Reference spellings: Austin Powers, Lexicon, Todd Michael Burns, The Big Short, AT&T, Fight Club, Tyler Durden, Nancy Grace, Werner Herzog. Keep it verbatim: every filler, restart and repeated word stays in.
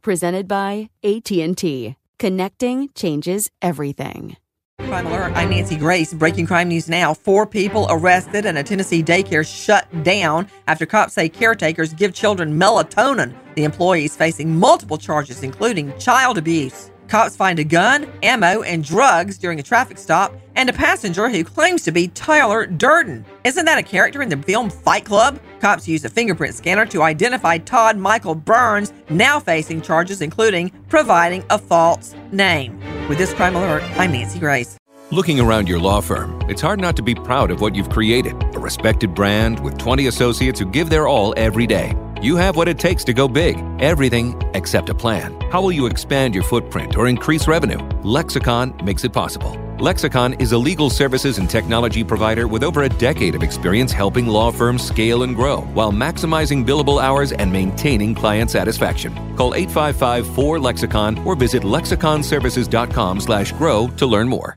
Presented by A T and T. Connecting changes everything. Crime Alert, I'm Nancy Grace. Breaking crime news now. Four people arrested and a Tennessee daycare shut down after cops say caretakers give children melatonin. The employees facing multiple charges, including child abuse. Cops find a gun, ammo, and drugs during a traffic stop, and a passenger who claims to be Tyler Durden. Isn't that a character in the film Fight Club? Cops use a fingerprint scanner to identify Todd Michael Burns, now facing charges including providing a false name. With this Crime Alert, I'm Nancy Grace. Looking around your law firm, it's hard not to be proud of what you've created. A respected brand with twenty associates who give their all every day. You have what it takes to go big, everything except a plan. How will you expand your footprint or increase revenue? Lexicon makes it possible. Lexicon is a legal services and technology provider with over a decade of experience helping law firms scale and grow while maximizing billable hours and maintaining client satisfaction. Call eight five five, four, lexicon or visit lexicon services dot com slash grow to learn more.